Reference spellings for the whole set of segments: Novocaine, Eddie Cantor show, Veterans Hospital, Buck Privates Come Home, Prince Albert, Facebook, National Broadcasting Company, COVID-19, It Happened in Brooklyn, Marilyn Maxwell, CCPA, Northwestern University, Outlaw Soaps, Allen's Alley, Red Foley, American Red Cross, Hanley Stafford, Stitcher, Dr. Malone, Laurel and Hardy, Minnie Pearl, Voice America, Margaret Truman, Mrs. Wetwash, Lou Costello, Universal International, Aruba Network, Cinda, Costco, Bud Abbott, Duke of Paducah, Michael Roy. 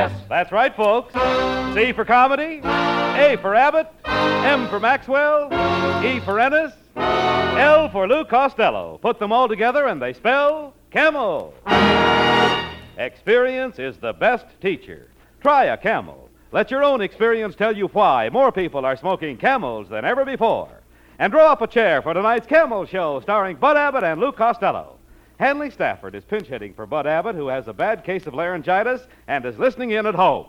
Yes, that's right, folks. C for comedy, A for Abbott, M for Maxwell, E for Ennis, L for Lou Costello. Put them all together and they spell Camel. Experience is the best teacher. Try a Camel. Let your own experience tell you why more people are smoking Camels than ever before. And draw up a chair for tonight's Camel Show starring Bud Abbott and Lou Costello. Hanley Stafford is pinch-hitting for Bud Abbott, who has a bad case of laryngitis and is listening in at home.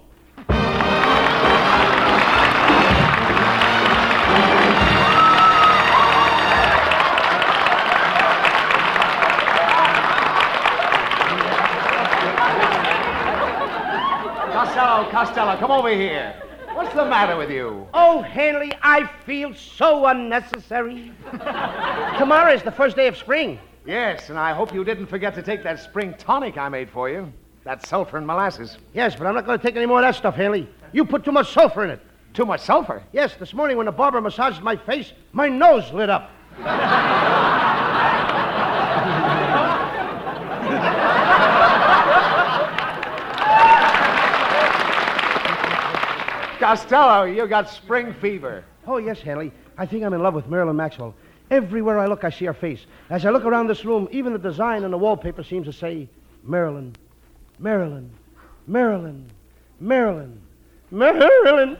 Costello, come over here. What's the matter with you? Oh, Hanley, I feel so unnecessary. Tomorrow is the first day of spring. Yes, and I hope you didn't forget to take that spring tonic I made for you. That sulfur and molasses. Yes, but I'm not going to take any more of that stuff, Hanley. You put too much sulfur in it. Too much sulfur? Yes, this morning when the barber massaged my face, my nose lit up. Costello, you got spring fever. Oh, yes, Hanley. I think I'm in love with Marilyn Maxwell. Everywhere I look, I see her face. As I look around this room, even the design on the wallpaper seems to say, Marilyn, Marilyn, Marilyn, Marilyn, Marilyn.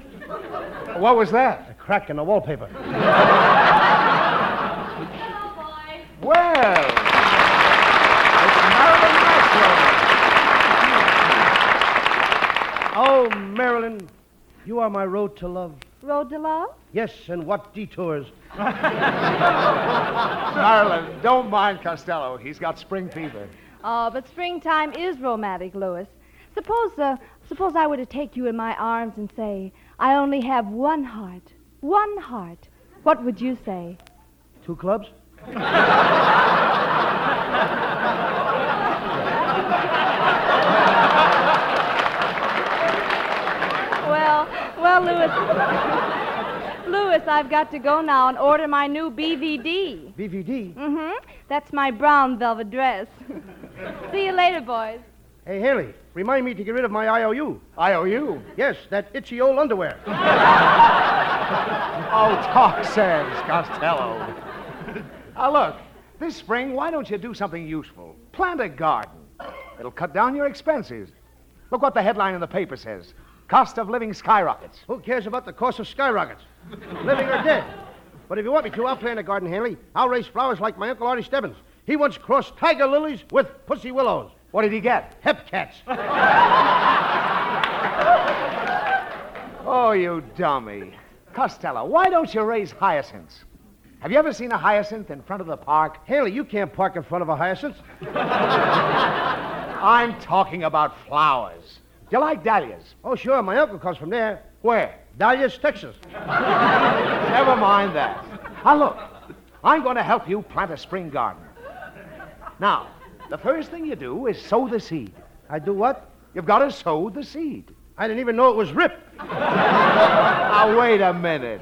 What was that? A crack in the wallpaper. Hello, boy. Well, it's Marilyn Maxwell. Oh, Marilyn. You are my road to love. Road to love? Yes, and what detours. Marilyn, don't mind Costello. He's got spring fever. Oh, but springtime is romantic, Louis. Suppose I were to take you in my arms and say, I only have one heart. One heart. What would you say? Two clubs? Well, Louis, I've got to go now and order my new BVD. BVD? Mm-hmm. That's my brown velvet dress. See you later, boys. Hey, Haley, remind me to get rid of my IOU. IOU? Yes, that itchy old underwear. Oh, talk sense, Costello. Now, look, this spring, why don't you do something useful? Plant a garden. It'll cut down your expenses. Look what the headline in the paper says. Cost of living skyrockets. Who cares about the cost of skyrockets? Living or dead. But if you want me to, I'll plant a garden, Hanley. I'll raise flowers like my Uncle Artie Stebbins. He once crossed tiger lilies with pussy willows. What did he get? Hepcats. Oh, you dummy. Costello, why don't you raise hyacinths? Have you ever seen a hyacinth in front of the park? Hanley, you can't park in front of a hyacinth. I'm talking about flowers. You like dahlias? Oh, sure. My uncle comes from there. Where? Dahlias, Texas. Never mind that. Now, look. I'm going to help you plant a spring garden. Now, the first thing you do is sow the seed. I do what? You've got to sow the seed. I didn't even know it was ripped. Now, wait a minute.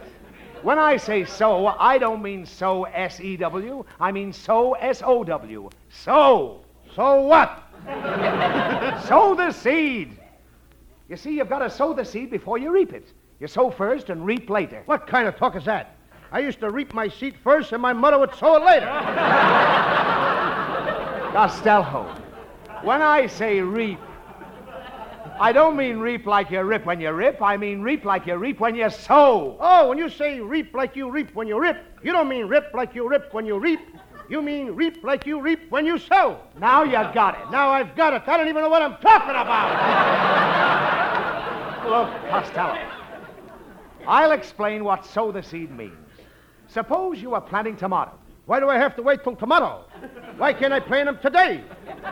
When I say sow, I don't mean sow S-E-W. I mean sow S-O-W. Sow. Sow what? Sow the seed. You see, you've got to sow the seed before you reap it. You sow first and reap later. What kind of talk is that? I used to reap my seed first and my mother would sow it later. Costello, when I say reap, I don't mean reap like you rip when you rip. I mean reap like you reap when you sow. Oh, when you say reap like you reap when you rip, you don't mean rip like you rip when you reap. You mean reap like you reap when you sow. Now you got it. Now I've got it. I don't even know what I'm talking about. Look, Costello, I'll explain what sow the seed means. Suppose you are planting tomato. Why do I have to wait till tomorrow? Why can't I plant them today?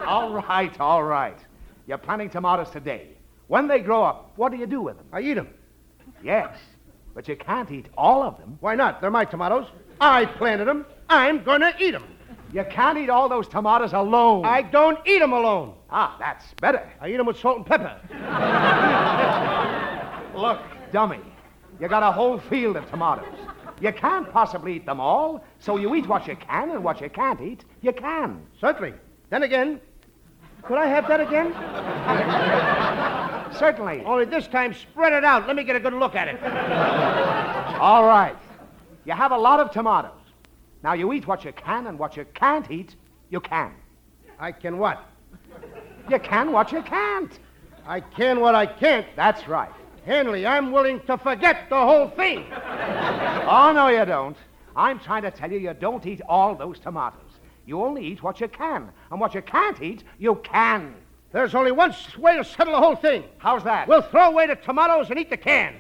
All right. You're planting tomatoes today. When they grow up, what do you do with them? I eat them. Yes, but you can't eat all of them. Why not? They're my tomatoes. I planted them. I'm going to eat them. You can't eat all those tomatoes alone. I don't eat them alone. Ah, that's better. I eat them with salt and pepper. Look, dummy, you got a whole field of tomatoes. You can't possibly eat them all, so you eat what you can, and what you can't eat, you can. Certainly. Then again, could I have that again? Certainly. Only this time, spread it out. Let me get a good look at it. All right. You have a lot of tomatoes. Now, you eat what you can, and what you can't eat, you can. I can what? You can what you can't. I can what I can't. That's right. Henley, I'm willing to forget the whole thing. Oh, no, you don't. I'm trying to tell you, you don't eat all those tomatoes. You only eat what you can. And what you can't eat, you can. There's only one way to settle the whole thing. How's that? We'll throw away the tomatoes and eat the can.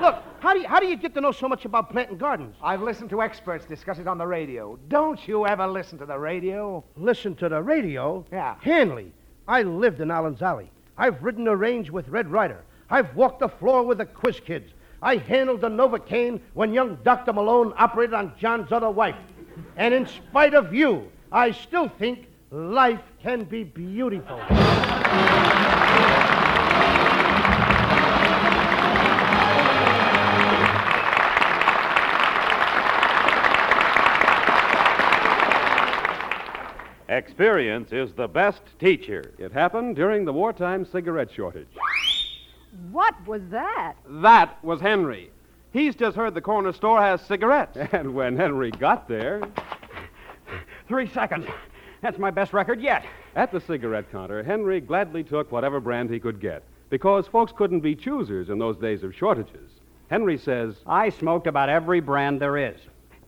Look, how do you get to know so much about planting gardens? I've listened to experts discuss it on the radio. Don't you ever listen to the radio? Listen to the radio? Yeah. Hanley, I lived in Allen's Alley. I've ridden the range with Red Ryder. I've walked the floor with the quiz kids. I handled the Novocaine when young Dr. Malone operated on John's other wife. And in spite of you, I still think life can be beautiful. Experience is the best teacher. It happened during the wartime cigarette shortage. What was that? That was Henry. He's just heard the corner store has cigarettes. And when Henry got there... 3 seconds. That's my best record yet. At the cigarette counter, Henry gladly took whatever brand he could get, because folks couldn't be choosers in those days of shortages. Henry says, I smoked about every brand there is,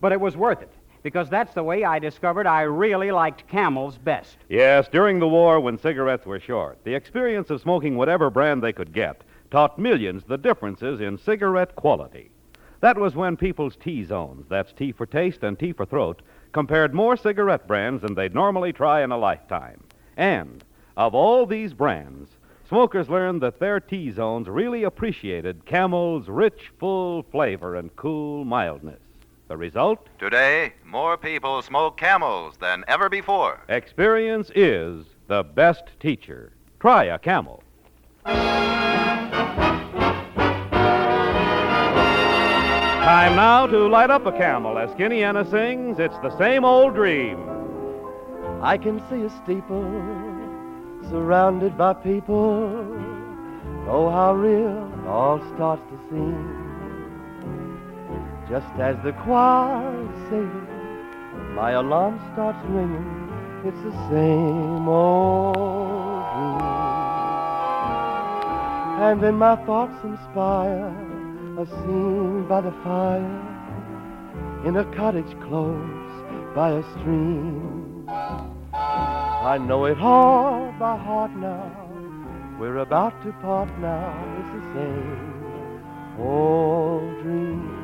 but it was worth it, because that's the way I discovered I really liked Camels best. Yes, during the war when cigarettes were short, the experience of smoking whatever brand they could get taught millions the differences in cigarette quality. That was when people's T-zones, that's T for taste and T for throat, compared more cigarette brands than they'd normally try in a lifetime. And of all these brands, smokers learned that their T-zones really appreciated Camel's rich, full flavor and cool mildness. The result? Today, more people smoke Camels than ever before. Experience is the best teacher. Try a Camel. Time now to light up a Camel as Skinny Anna sings, It's the Same Old Dream. I can see a steeple surrounded by people. Oh, how real it all starts to seem. Just as the choir is singing, my alarm starts ringing. It's the same old dream. And then my thoughts inspire a scene by the fire, in a cottage close by a stream. I know it all by heart now. We're about to part now. It's the same old dream.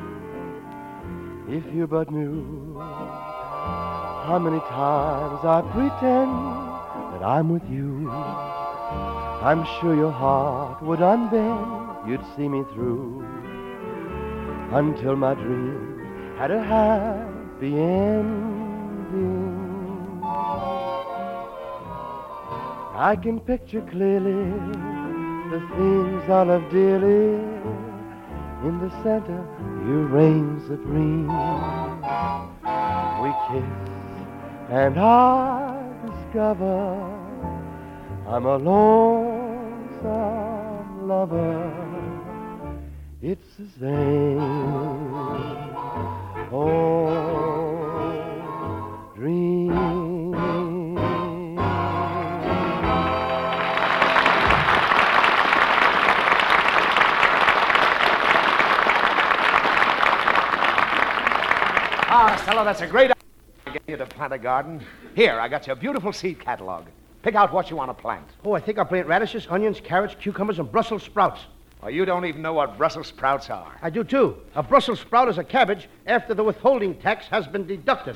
If you but knew how many times I pretend that I'm with you, I'm sure your heart would unbend. You'd see me through until my dream had a happy ending. I can picture clearly the things I love dearly. In the center, you reign supreme. We kiss, and I discover I'm a lonesome lover. It's the same old dream. Marcello, that's a great idea to get you to plant a garden. Here, I got you a beautiful seed catalog. Pick out what you want to plant. Oh, I think I'll plant radishes, onions, carrots, cucumbers, and Brussels sprouts. Oh, you don't even know what Brussels sprouts are. I do, too. A Brussels sprout is a cabbage after the withholding tax has been deducted.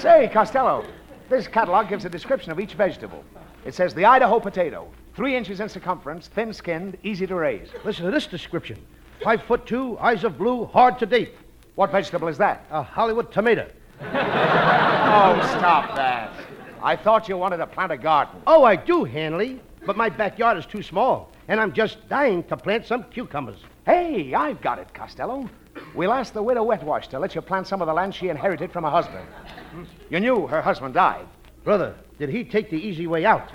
Say, Costello, this catalog gives a description of each vegetable. It says the Idaho potato, 3 inches in circumference, thin-skinned, easy to raise. Listen to this description. 5'2", eyes of blue, hard to date. What vegetable is that? A Hollywood tomato. Oh, stop that. I thought you wanted to plant a garden. Oh, I do, Hanley. But my backyard is too small, and I'm just dying to plant some cucumbers. Hey, I've got it, Costello. We'll ask the widow Wetwash to let you plant some of the land she inherited from her husband. You knew her husband died. Brother, did he take the easy way out?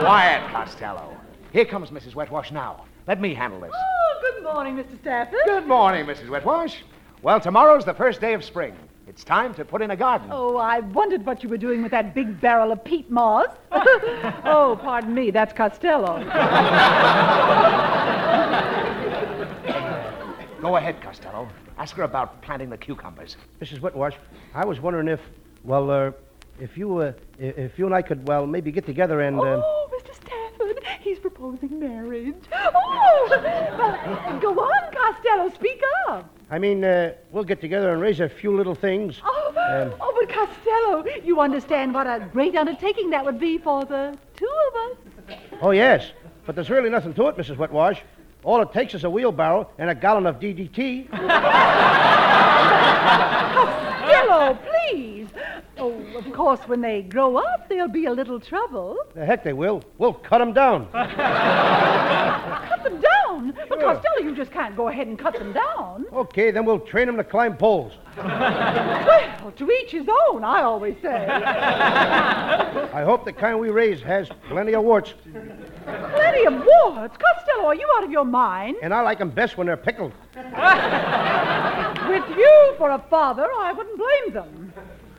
Quiet, Costello. Here comes Mrs. Wetwash now. Let me handle this. Oh, good morning, Mr. Stafford. Good morning, Mrs. Wetwash. Well, tomorrow's the first day of spring. It's time to put in a garden. Oh, I wondered what you were doing with that big barrel of peat moss. Oh, pardon me, that's Costello. Go ahead, Costello. Ask her about planting the cucumbers. Mrs. Wetwash, I was wondering if, well, if you and I could, well, maybe get together and... Oh, Mr. Stafford, he's proposing marriage. Oh! Go on, Costello, speak up. I mean, we'll get together and raise a few little things. Oh, but Costello, you understand what a great undertaking that would be for the two of us. Oh, yes, but there's really nothing to it, Mrs. Wetwash. All it takes is a wheelbarrow and a gallon of DDT. Costello, please. Oh, of course, when they grow up, there'll be a little trouble. The heck they will. We'll cut them down. Cut them down? Sure. But Costello, you just can't go ahead and cut them down. Okay, then we'll train them to climb poles. Well, to each his own, I always say. I hope the kind we raise has plenty of warts. Plenty of warts? Costello, are you out of your mind? And I like them best when they're pickled. With you for a father, I wouldn't blame them.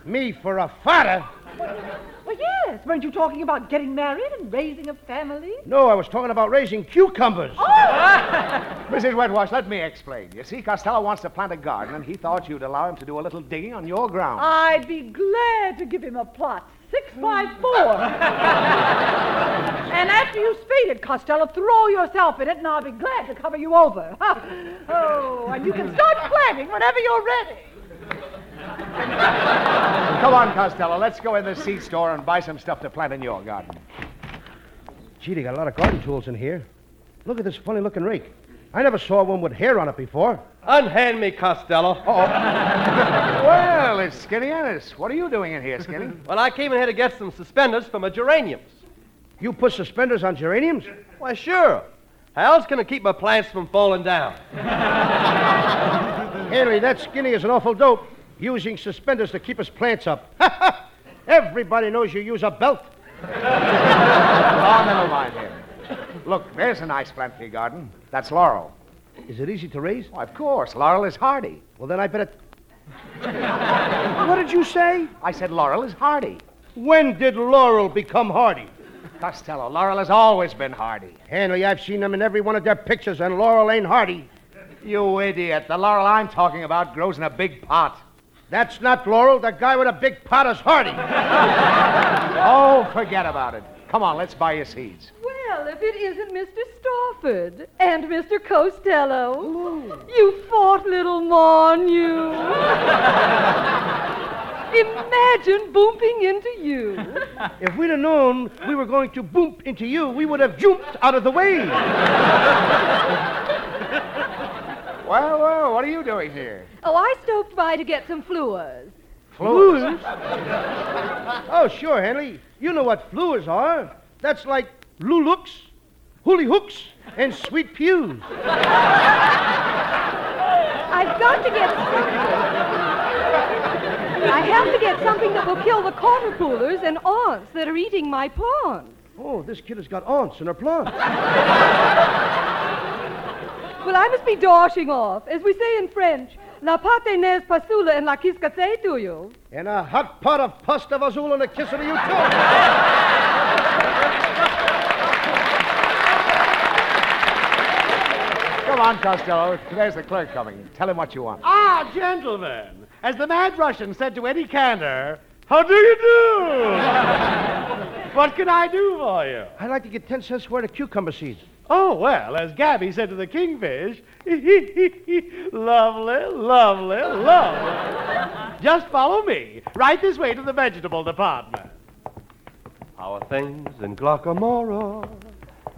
Me for a father? Well, yes. Weren't you talking about getting married and raising a family? No, I was talking about raising cucumbers. Oh! Mrs. Wetwash, let me explain. You see, Costello wants to plant a garden, and he thought you'd allow him to do a little digging on your ground. I'd be glad to give him a plot. 6 by 4. And after you spade it, Costello, throw yourself in it, and I'll be glad to cover you over. Oh, and you can start planting whenever you're ready. Come on, Costello. Let's go in the seed store and buy some stuff to plant in your garden. Gee, they got a lot of garden tools in here. Look at this funny-looking rake. I never saw one with hair on it before. Unhand me, Costello. Uh-oh. Well, it's Skinny Annis. What are you doing in here, Skinny? Well, I came in here to get some suspenders for my geraniums. You put suspenders on geraniums? Why, sure. How else can I keep my plants from falling down? Henry, that Skinny is an awful dope. Using suspenders to keep his plants up. Everybody knows you use a belt. Oh, never mind here. Look, there's a nice plant for your garden. That's laurel. Is it easy to raise? Oh, of course. Laurel is hardy. Well, then I better... What did you say? I said laurel is hardy. When did laurel become hardy? Costello, laurel has always been hardy. Henry, I've seen them in every one of their pictures, and laurel ain't hardy. You idiot. The laurel I'm talking about grows in a big pot. That's not laurel. The guy with a big pot is hardy. Oh, forget about it. Come on, let's buy your seeds. Well, if it isn't Mr. Stafford and Mr. Costello. Ooh. You fought, little Mon, you. Imagine bumping into you. If we'd have known we were going to bump into you, we would have jumped out of the way. Well, what are you doing here? Oh, I stopped by to get some floors. Floors? Oh, sure, Henley. You know what floors are. That's like lulux, hooly hooks, and sweet pews. I have to get something that will kill the caterpillars and ants that are eating my pond. Oh, this kid has got ants in her plant. Well, I must be dashing off. As we say in French, la pâte nez passoula and la quiscasse to you. And a hot pot of pasta vazoula and a kiss to you, too. Come on, Costello. There's the clerk coming. Tell him what you want. Ah, gentlemen. As the mad Russian said to Eddie Cantor, how do you do? What can I do for you? I'd like to get 10 cents worth of cucumber seeds. Oh, well, as Gabby said to the kingfish, lovely, lovely, lovely. Just follow me, right this way to the vegetable department. Our things in Glockamora,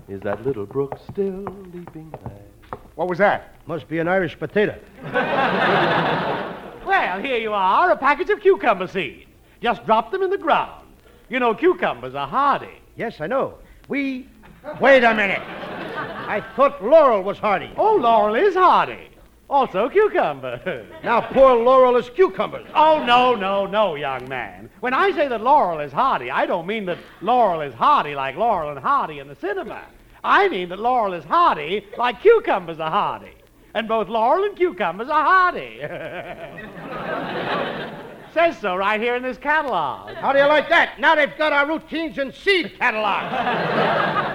is that little brook still leaping past? What was that? Must be an Irish potato. Well, here you are, a package of cucumber seed. Just drop them in the ground. You know, cucumbers are hardy. Yes, I know. Wait a minute. I thought laurel was hardy. Oh, laurel is hardy. Also cucumbers. Now, poor Laurel is cucumbers. Oh, no, young man. When I say that Laurel is Hardy, I don't mean that Laurel is Hardy like Laurel and Hardy in the cinema. I mean that Laurel is Hardy like cucumbers are Hardy. And both Laurel and cucumbers are Hardy. Says so right here in this catalog. How do you like that? Now they've got our routines and seed catalog.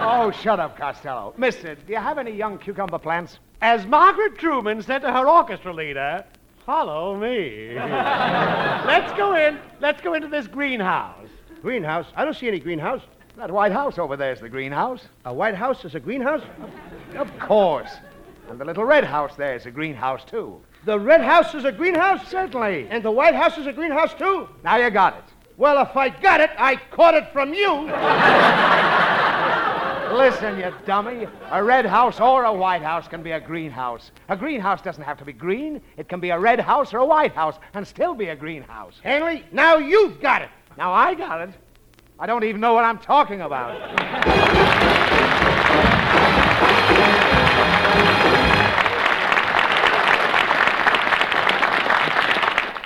Oh, shut up, Costello. Mister, do you have any young cucumber plants? As Margaret Truman said to her orchestra leader, follow me. Let's go into this greenhouse. Greenhouse? I don't see any greenhouse. That white house over there is the greenhouse. A white house is a greenhouse? Of course. And the little red house there is a greenhouse, too. The red house is a greenhouse? Certainly. And the white house is a greenhouse, too? Now you got it. Well, if I got it, I caught it from you. Listen, you dummy. A red house or a white house can be a greenhouse. A greenhouse doesn't have to be green. It can be a red house or a white house and still be a greenhouse. Henry, now you've got it. Now I got it. I don't even know what I'm talking about.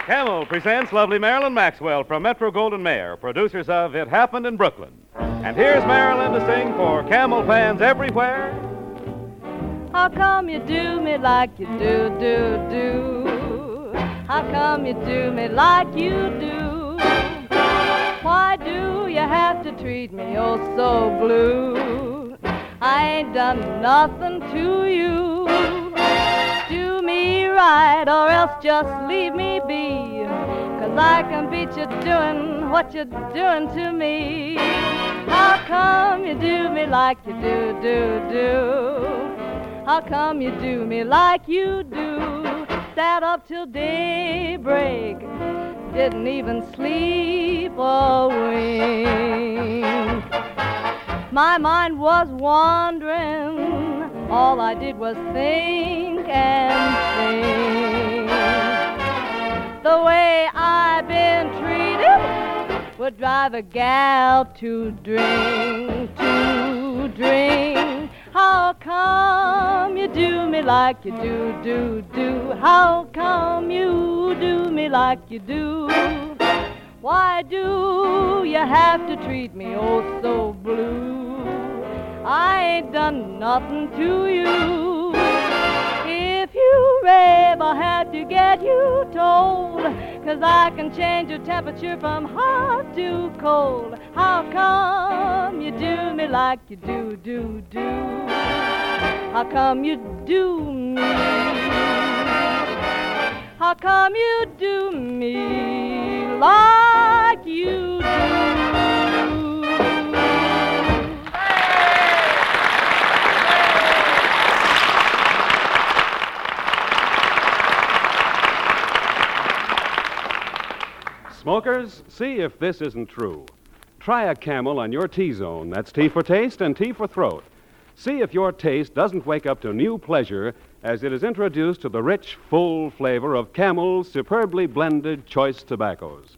Camel presents lovely Marilyn Maxwell from Metro-Golden-Mare, producers of It Happened in Brooklyn. And here's Marilyn to sing for Camel fans everywhere. How come you do me like you do, do, do? How come you do me like you do? Why do you have to treat me oh so blue? I ain't done nothing to you. Do me right or else just leave me be. Cause I can beat you doing what you're doing to me. How come you do me like you do, do, do? How come you do me like you do? Sat up till daybreak, didn't even sleep a wink. My mind was wandering, all I did was think and think. The way I've been treated would drive a gal to drink, to drink. How come you do me like you do, do, do? How come you do me like you do? Why do you have to treat me oh so blue? I ain't done nothing to you. If you rave, I'll have to get you told. Cause I can change your temperature from hot to cold. How come you do me like you do, do, do? How come you do me? How come you do me like you do? Smokers, see if this isn't true. Try a Camel on your T-zone. That's T for taste and T for throat. See if your taste doesn't wake up to new pleasure as it is introduced to the rich, full flavor of Camel's superbly blended choice tobaccos.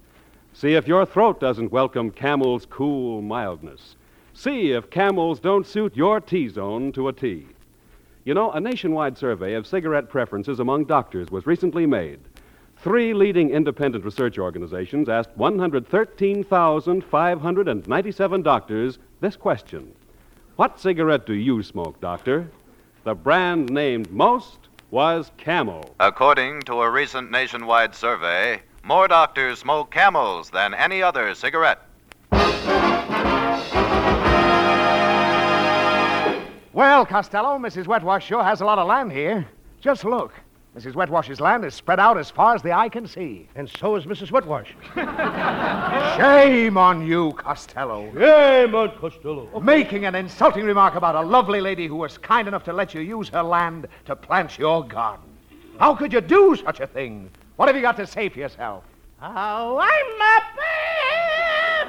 See if your throat doesn't welcome Camel's cool mildness. See if Camels don't suit your T-zone to a T. You know, a nationwide survey of cigarette preferences among doctors was recently made. 3 leading independent research organizations asked 113,597 doctors this question. What cigarette do you smoke, doctor? The brand named most was Camel. According to a recent nationwide survey, more doctors smoke Camels than any other cigarette. Well, Costello, Mrs. Wetwash sure has a lot of lamb here. Just look. Mrs. Wetwash's land is spread out as far as the eye can see. And so is Mrs. Wetwash. Shame on you, Costello. Shame on Costello. Okay. Making an insulting remark about a lovely lady who was kind enough to let you use her land to plant your garden. How could you do such a thing? What have you got to say for yourself? Oh, I'm a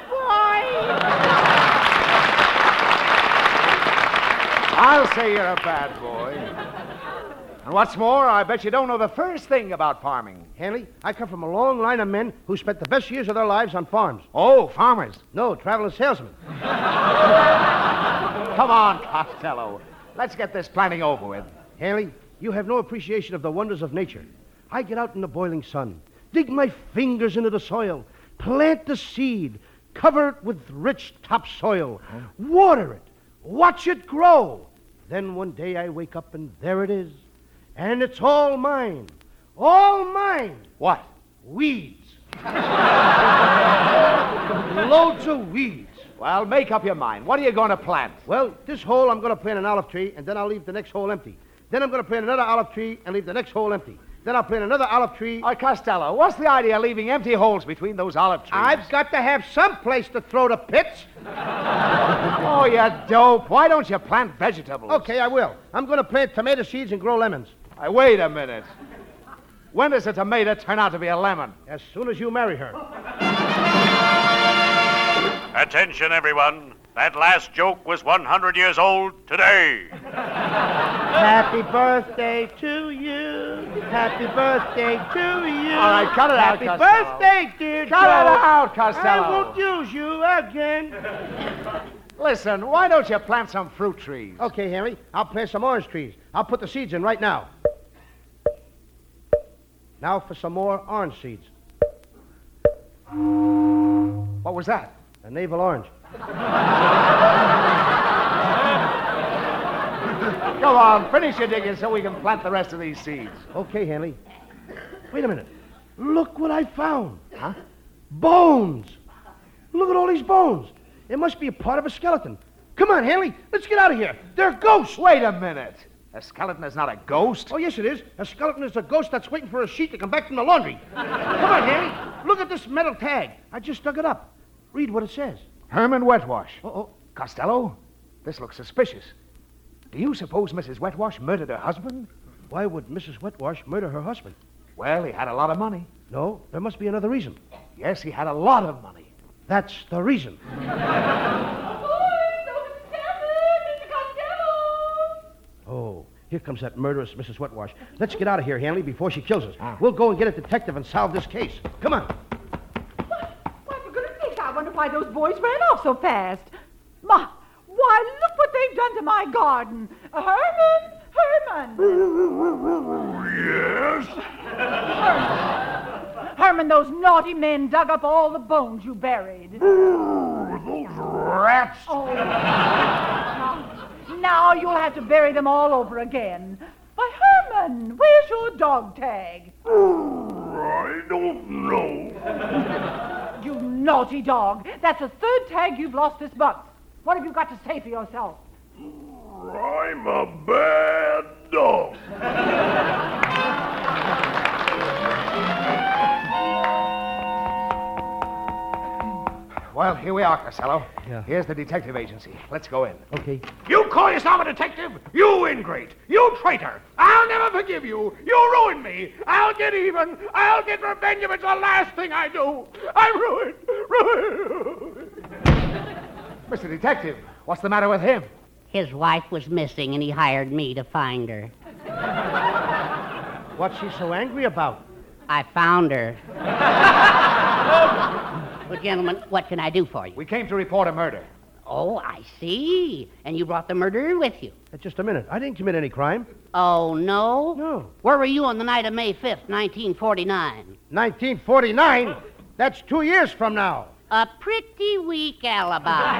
bad boy. I'll say you're a bad boy. And what's more, I bet you don't know the first thing about farming. Hanley, I come from a long line of men who spent the best years of their lives on farms. Oh, farmers. No, traveling salesmen. Come on, Costello. Let's get this planning over with. Hanley, You have no appreciation of the wonders of nature. I get out in the boiling sun, dig my fingers into the soil, plant the seed, cover it with rich topsoil, water it, watch it grow. Then one day I wake up and there it is. And it's all mine. All mine. What? Weeds. Loads of weeds. Well, make up your mind. What are you going to plant? Well, this hole I'm going to plant an olive tree, and then I'll leave the next hole empty. Then I'm going to plant another olive tree and leave the next hole empty. Then I'll plant another olive tree. Oh, Costello, what's the idea of leaving empty holes between those olive trees? I've got to have some place to throw the pits. Oh, you dope. Why don't you plant vegetables? Okay, I will. I'm going to plant tomato seeds and grow lemons. Wait a minute. When does a tomato turn out to be a lemon? As soon as you marry her. Attention, everyone. That last joke was 100 years old today. Happy birthday to you. Happy birthday to you. All right, cut it out, Costello. Happy birthday, dear Joe. Cut it out, Costello. I won't use you again. Listen, why don't you plant some fruit trees? Okay, Henry, I'll plant some orange trees. I'll put the seeds in right now. Now for some more orange seeds. What was that? A navel orange. Go on, finish your digging so we can plant the rest of these seeds. Okay, Hanley. Wait a minute. Look what I found. Huh? Bones. Look at all these bones. It must be a part of a skeleton. Come on, Hanley. Let's get out of here. They're ghosts. Wait a minute. A skeleton is not a ghost. Oh, yes, it is. A skeleton is a ghost that's waiting for a sheet to come back from the laundry. Come on, Henry. Look at this metal tag. I just dug it up. Read what it says. Herman Wetwash. Uh-oh. Costello, this looks suspicious. Do you suppose Mrs. Wetwash murdered her husband? Why would Mrs. Wetwash murder her husband? Well, he had a lot of money. No, there must be another reason. Yes, he had a lot of money. That's the reason. Here comes that murderous Mrs. Wetwash. Let's get out of here, Hanley, before she kills us. We'll go and get a detective and solve this case. Come on. Why, for goodness sake, I wonder why those boys ran off so fast. Why, look what they've done to my garden. Herman! Yes? Herman, those naughty men dug up all the bones you buried. Those rats. Now you'll have to bury them all over again. Why, Herman, where's your dog tag? I don't know. You naughty dog. That's the third tag you've lost this month. What have you got to say for yourself? I'm a bad dog. Well, here we are, Costello. Yeah. Here's the detective agency. Let's go in. Okay. You call yourself a detective? You ingrate. You traitor. I'll never forgive you. You ruined me. I'll get even. I'll get revenge if it's the last thing I do. I'm ruined. Mr. Detective, what's the matter with him? His wife was missing, and he hired me to find her. What's she so angry about? I found her. Well, gentlemen, what can I do for you? We came to report a murder. Oh, I see. And you brought the murderer with you. Just a minute. I didn't commit any crime. Oh, no? No. Where were you on the night of May 5th, 1949? 1949? That's 2 years from now. A pretty weak alibi.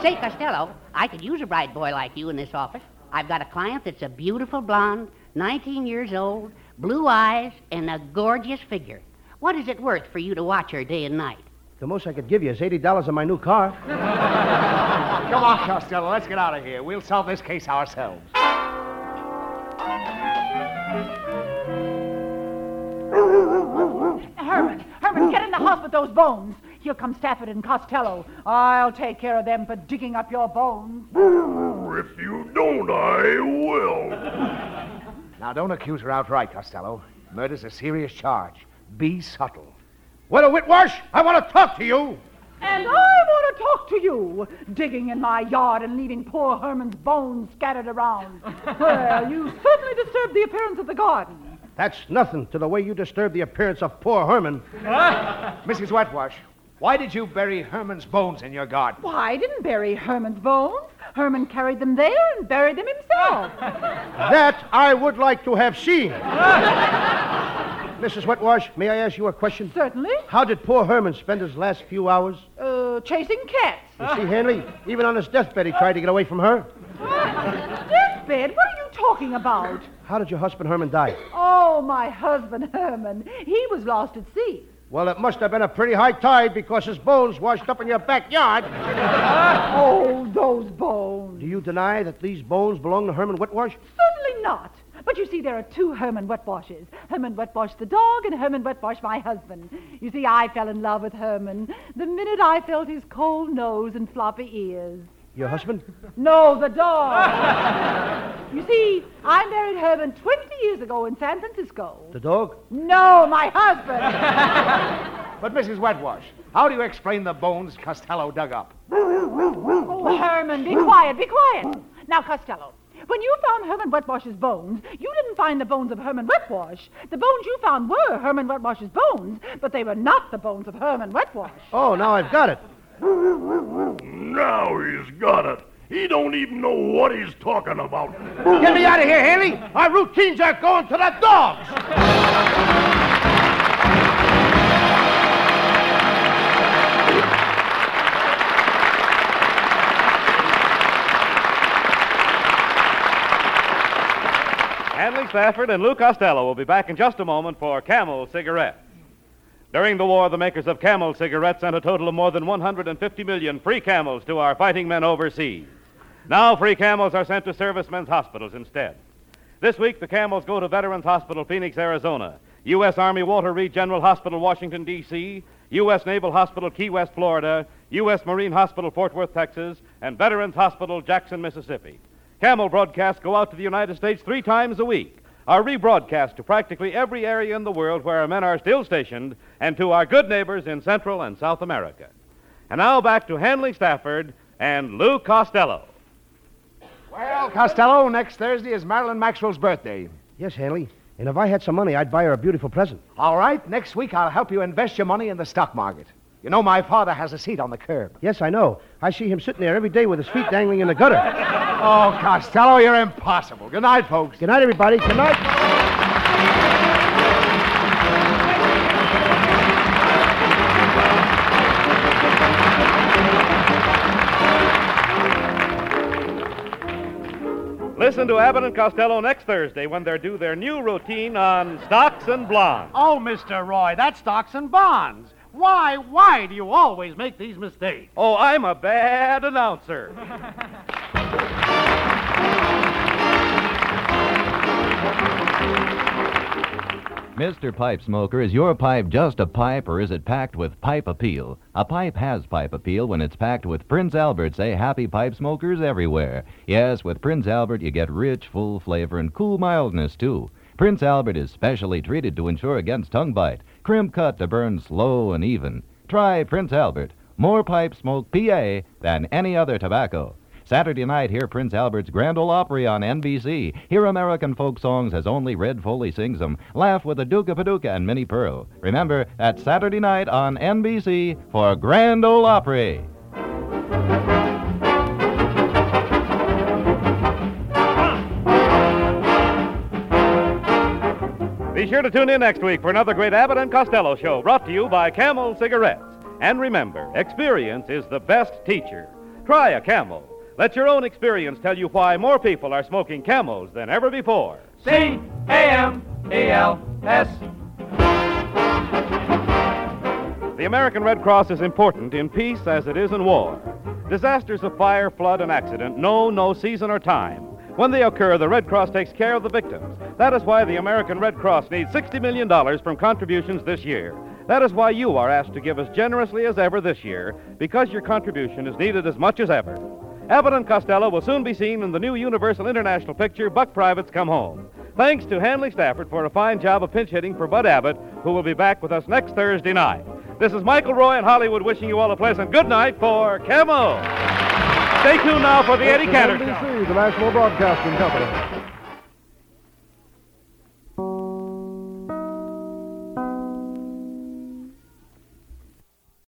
Say, Costello, I could use a bright boy like you in this office. I've got a client that's a beautiful blonde, 19 years old, blue eyes, and a gorgeous figure. What is it worth for you to watch her day and night? The most I could give you is $80 on my new car. Come on, Costello, let's get out of here. We'll solve this case ourselves. Herman, get in the house with those bones. Here come Stafford and Costello. I'll take care of them for digging up your bones. If you don't, I will. Now, don't accuse her outright, Costello. Murder's a serious charge. Be subtle. Well, Whitwash, I want to talk to you. And I want to talk to you. Digging in my yard and leaving poor Herman's bones scattered around. Well, you certainly disturbed the appearance of the garden. That's nothing to the way you disturbed the appearance of poor Herman. Mrs. Wetwash, why did you bury Herman's bones in your garden? Why, I didn't bury Herman's bones. Herman carried them there and buried them himself. That I would like to have seen. Mrs. Wetwash, may I ask you a question? Certainly. How did poor Herman spend his last few hours? Chasing cats. You see, Hanley, even on his deathbed, he tried to get away from her. Deathbed? What are you talking about? How did your husband Herman die? Oh, my husband Herman. He was lost at sea. Well, it must have been a pretty high tide because his bones washed up in your backyard. Oh, those bones. Do you deny that these bones belong to Herman Wetwash? Certainly not. But you see, there are two Herman Wetwashes. Herman Wetwash the dog and Herman Wetwash my husband. You see, I fell in love with Herman the minute I felt his cold nose and floppy ears. Your husband? No, the dog. You see, I married Herman 20 years ago in San Francisco. The dog? No, my husband. But, Mrs. Wetwash, how do you explain the bones Costello dug up? Oh, Herman, be quiet, be quiet. Now, Costello, when you found Herman Wetwash's bones, you didn't find the bones of Herman Wetwash. The bones you found were Herman Wetwash's bones, but they were not the bones of Herman Wetwash. Oh, now I've got it. Now he's got it. He don't even know what he's talking about. Get me out of here, Hanley. Our routines are going to the dogs. Hanley Stafford and Lou Costello will be back in just a moment for Camel Cigarettes. During the war, the makers of Camel cigarettes sent a total of more than 150 million free Camels to our fighting men overseas. Now free Camels are sent to servicemen's hospitals instead. This week, the Camels go to Veterans Hospital, Phoenix, Arizona, U.S. Army Walter Reed General Hospital, Washington, D.C., U.S. Naval Hospital, Key West, Florida, U.S. Marine Hospital, Fort Worth, Texas, and Veterans Hospital, Jackson, Mississippi. Camel broadcasts go out to the United States 3 times a week. Are rebroadcast to practically every area in the world where our men are still stationed and to our good neighbors in Central and South America. And now back to Hanley Stafford and Lou Costello. Well, Costello, next Thursday is Marilyn Maxwell's birthday. Yes, Hanley. And if I had some money, I'd buy her a beautiful present. All right. Next week, I'll help you invest your money in the stock market. You know, my father has a seat on the curb. Yes, I know. I see him sitting there every day with his feet dangling in the gutter. Oh, Costello, you're impossible. Good night, folks. Good night, everybody. Good night. Listen to Abbott and Costello next Thursday when they're due their new routine on stocks and bonds. Oh, Mr. Roy, that's stocks and bonds. Why do you always make these mistakes? Oh, I'm a bad announcer. Mr. Pipe Smoker, is your pipe just a pipe or is it packed with pipe appeal? A pipe has pipe appeal when it's packed with Prince Albert, say happy pipe smokers everywhere. Yes, with Prince Albert you get rich, full flavor and cool mildness, too. Prince Albert is specially treated to ensure against tongue bite. Crimp cut to burn slow and even. Try Prince Albert. More pipe smoke PA than any other tobacco. Saturday night, hear Prince Albert's Grand Ole Opry on NBC. Hear American folk songs as only Red Foley sings them. Laugh with the Duke of Paducah and Minnie Pearl. Remember, that's Saturday night on NBC for Grand Ole Opry. Be sure to tune in next week for another great Abbott and Costello show brought to you by Camel Cigarettes. And remember, experience is the best teacher. Try a Camel. Let your own experience tell you why more people are smoking Camels than ever before. C-A-M-E-L-S. The American Red Cross is important in peace as it is in war. Disasters of fire, flood, and accident know no season or time. When they occur, the Red Cross takes care of the victims. That is why the American Red Cross needs $60 million from contributions this year. That is why you are asked to give as generously as ever this year, because your contribution is needed as much as ever. Abbott and Costello will soon be seen in the new Universal International picture, Buck Privates Come Home. Thanks to Hanley Stafford for a fine job of pinch hitting for Bud Abbott, who will be back with us next Thursday night. This is Michael Roy in Hollywood wishing you all a pleasant good night for Camel. Stay tuned now for the Eddie Cantor show. NBC, the National Broadcasting Company.